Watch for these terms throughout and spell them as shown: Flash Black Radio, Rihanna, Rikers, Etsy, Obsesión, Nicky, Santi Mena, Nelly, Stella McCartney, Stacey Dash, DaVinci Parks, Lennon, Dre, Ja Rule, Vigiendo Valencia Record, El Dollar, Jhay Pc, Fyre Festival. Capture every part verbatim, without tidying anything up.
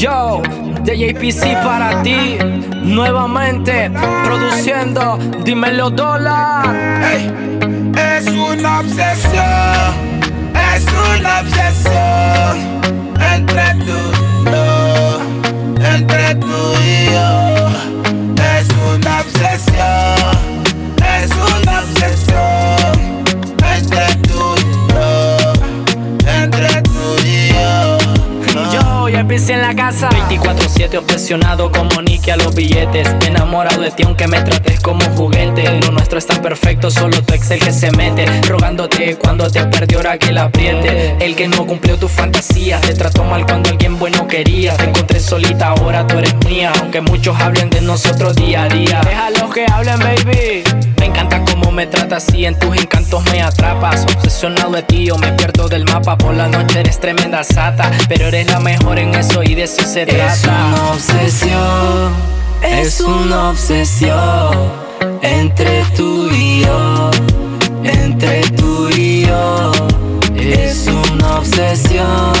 Yo, de Jhay P C para ti, nuevamente produciendo, dímelo dólar. Hey, es una obsesión, es una obsesión entre tú y yo, entre tú y yo. Es una obsesión, es una obsesión entre tú y yo, entre tú y yo. Yo, Jhay P C en la casa, veinticuatro siete obsesionado como Nicky a los billetes. Enamorado de ti aunque me trates como juguete. Lo nuestro está perfecto, solo tu ex el que se mete, rogándote cuando te perdió ahora que la apriete. El que no cumplió tus fantasías, te trató mal cuando alguien bueno quería. Te encontré solita, ahora tú eres mía, aunque muchos hablen de nosotros día a día. Déjalos que hablen, baby. Me encanta cómo me tratas y en tus encantos me atrapas. Obsesionado de ti, yo me pierdo del mapa. Por la noche eres tremenda sata, pero eres la mejor en eso y de eso se trata. Es una obsesión, es una obsesión entre tú y yo, entre tú y yo. Es una obsesión,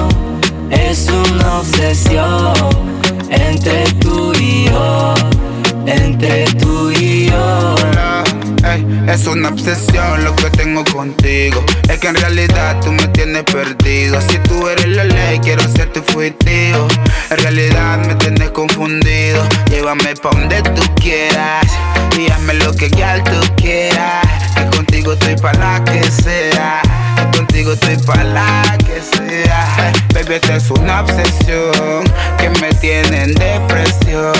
es una obsesión entre tú y yo, entre tú y yo. Hey, es una obsesión lo que tengo contigo. Es que en realidad tú me tienes perdido. Si tú eres la ley, quiero ser tu fugitivo. En realidad me tienes confundido. Llévame pa' donde tú quieras y hazme lo que ya tú quieras. Que contigo estoy pa' la que sea. Que contigo estoy pa' la que sea. Hey, baby, esta es una obsesión que me tiene en depresión,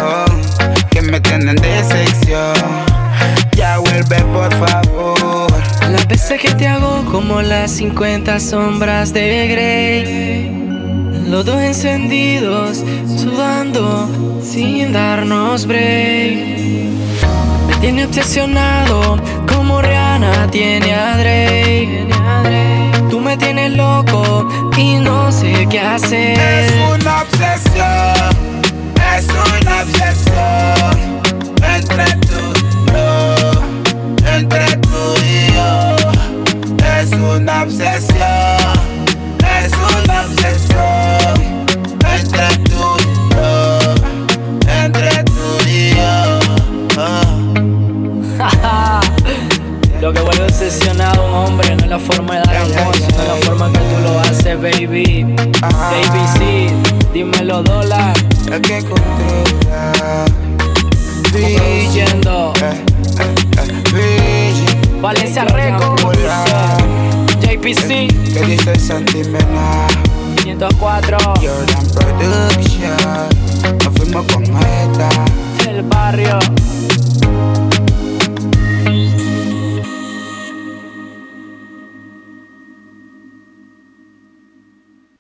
que me tiene en decepción. Ya vuelve, por favor. Las veces que te hago como las cincuenta sombras de Grey. Los dos encendidos, sudando, sin darnos break. Me tiene obsesionado como Rihanna tiene a Dre. Tú me tienes loco y no sé qué hacer. Es una obsesión, es una obsesión entre tú. Entre tú y yo, es una obsesión, es una obsesión. Entre tú y yo, entre tú y yo. Oh. Lo que vuelve obsesionado a un hombre no es la forma de dar amor, sino la forma en que tú lo haces, baby. Baby, sí, dímelo dólar. El que controla. Vigiendo Valencia Record, Jhay P C, que dice Santi Mena, quinientos cuatro.